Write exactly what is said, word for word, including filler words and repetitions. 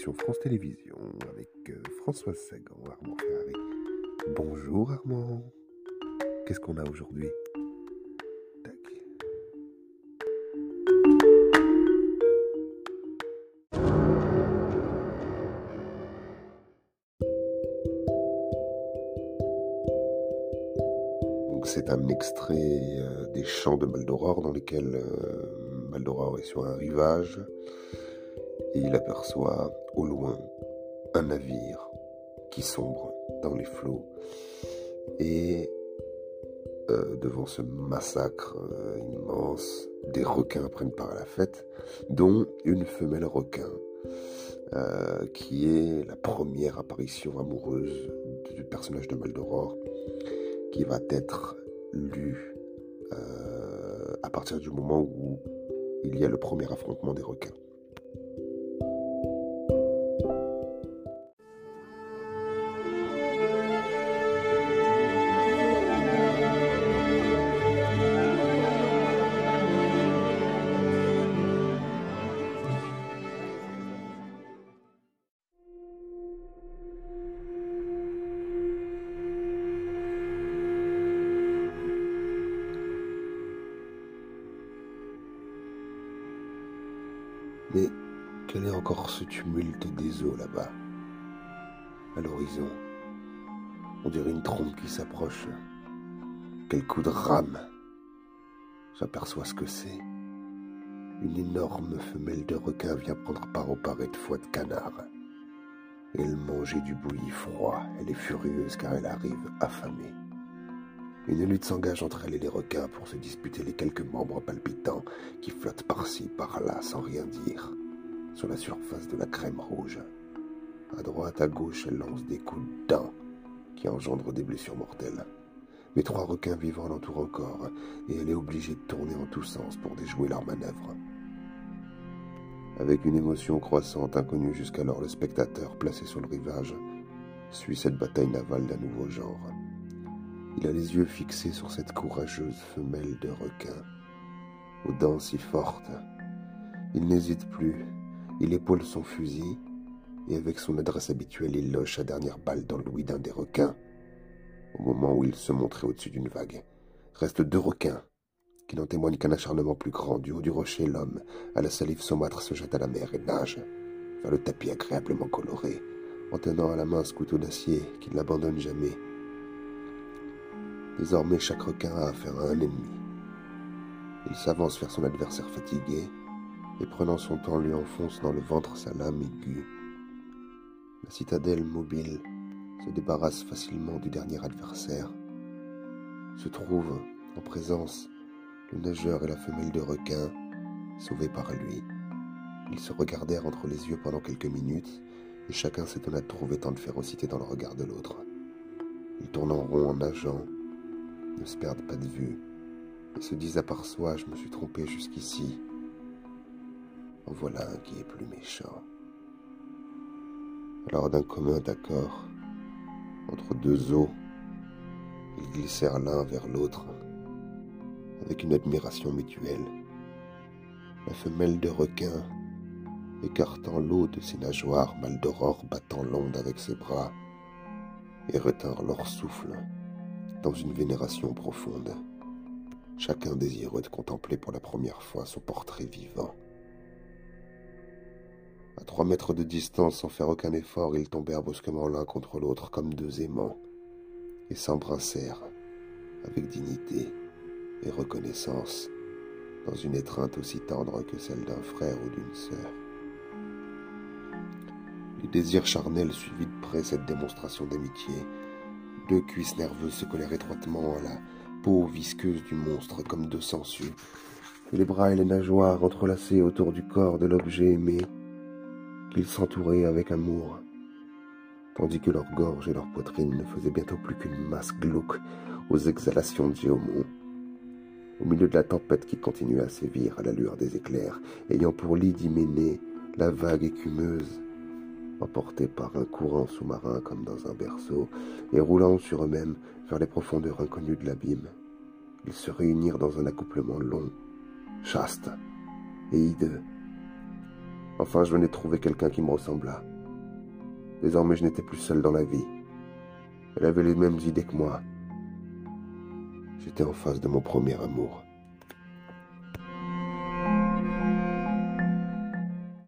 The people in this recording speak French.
sur France Télévisions avec euh, François Sagan, Armand Ferrari. Bonjour Armand, qu'est-ce qu'on a aujourd'hui? Tac. Donc c'est un extrait euh, des chants de Maldoror dans lesquels euh, Maldoror est sur un rivage. Et il aperçoit au loin un navire qui sombre dans les flots. Et euh, devant ce massacre euh, immense, des requins prennent part à la fête, dont une femelle requin, euh, qui est la première apparition amoureuse du personnage de Maldoror, qui va être lue euh, à partir du moment où il y a le premier affrontement des requins. Mais quel est encore ce tumulte des eaux là-bas, à l'horizon? On dirait une trompe qui s'approche. Quel coup de rame! J'aperçois ce que c'est. Une énorme femelle de requin vient prendre part au paret de foie de canard. Elle mangeait du bouilli froid. Elle est furieuse car elle arrive affamée. Une lutte s'engage entre elle et les requins pour se disputer les quelques membres palpitants qui flottent par-ci, par-là, sans rien dire, sur la surface de la crème rouge. À droite, à gauche, elle lance des coups de dents qui engendrent des blessures mortelles. Mais trois requins vivants l'entourent encore, et elle est obligée de tourner en tous sens pour déjouer leur manœuvre. Avec une émotion croissante, inconnue jusqu'alors, le spectateur, placé sur le rivage, suit cette bataille navale d'un nouveau genre. Il a les yeux fixés sur cette courageuse femelle de requin, aux dents si fortes. Il n'hésite plus, il épaule son fusil, et avec son adresse habituelle, il loge sa dernière balle dans le louis d'un des requins, au moment où il se montrait au-dessus d'une vague. Restent deux requins, qui n'en témoignent qu'un acharnement plus grand. Du haut du rocher, l'homme, à la salive saumâtre, se jette à la mer et nage vers le tapis agréablement coloré, en tenant à la main ce couteau d'acier qui ne l'abandonne jamais. Désormais, chaque requin a affaire à un ennemi. Il s'avance vers son adversaire fatigué et, prenant son temps, lui enfonce dans le ventre sa lame aiguë. La citadelle mobile se débarrasse facilement du dernier adversaire. Se trouvent en présence le nageur et la femelle de requin, sauvés par lui. Ils se regardèrent entre les yeux pendant quelques minutes et chacun s'étonna de trouver tant de férocité dans le regard de l'autre. Ils tournent en rond en nageant, ne se perdent pas de vue, et se disent à part soi, je me suis trompé jusqu'ici. En voilà un qui est plus méchant. Alors d'un commun accord, entre deux eaux, ils glissèrent l'un vers l'autre, avec une admiration mutuelle. La femelle de requin, écartant l'eau de ses nageoires, Maldoror battant l'onde avec ses bras, et retinrent leur souffle, dans une vénération profonde, chacun désireux de contempler pour la première fois son portrait vivant. À trois mètres de distance, sans faire aucun effort, ils tombèrent brusquement l'un contre l'autre comme deux aimants, et s'embrassèrent avec dignité et reconnaissance, dans une étreinte aussi tendre que celle d'un frère ou d'une sœur. Les désirs charnels suivis de près cette démonstration d'amitié. Deux cuisses nerveuses se collèrent étroitement à la peau visqueuse du monstre comme deux sangsues, et les bras et les nageoires entrelacés autour du corps de l'objet aimé, qu'ils s'entouraient avec amour, tandis que leur gorge et leur poitrine ne faisaient bientôt plus qu'une masse glauque aux exhalations de Géomon, au milieu de la tempête qui continuait à sévir à la lueur des éclairs, ayant pour lit d'hyménée la vague écumeuse, emportés par un courant sous-marin comme dans un berceau, et roulant sur eux-mêmes vers les profondeurs inconnues de l'abîme. Ils se réunirent dans un accouplement long, chaste et hideux, Enfin, je venais de trouver quelqu'un qui me ressembla. Désormais, je n'étais plus seul dans la vie. Elle avait les mêmes idées que moi. J'étais en face de mon premier amour.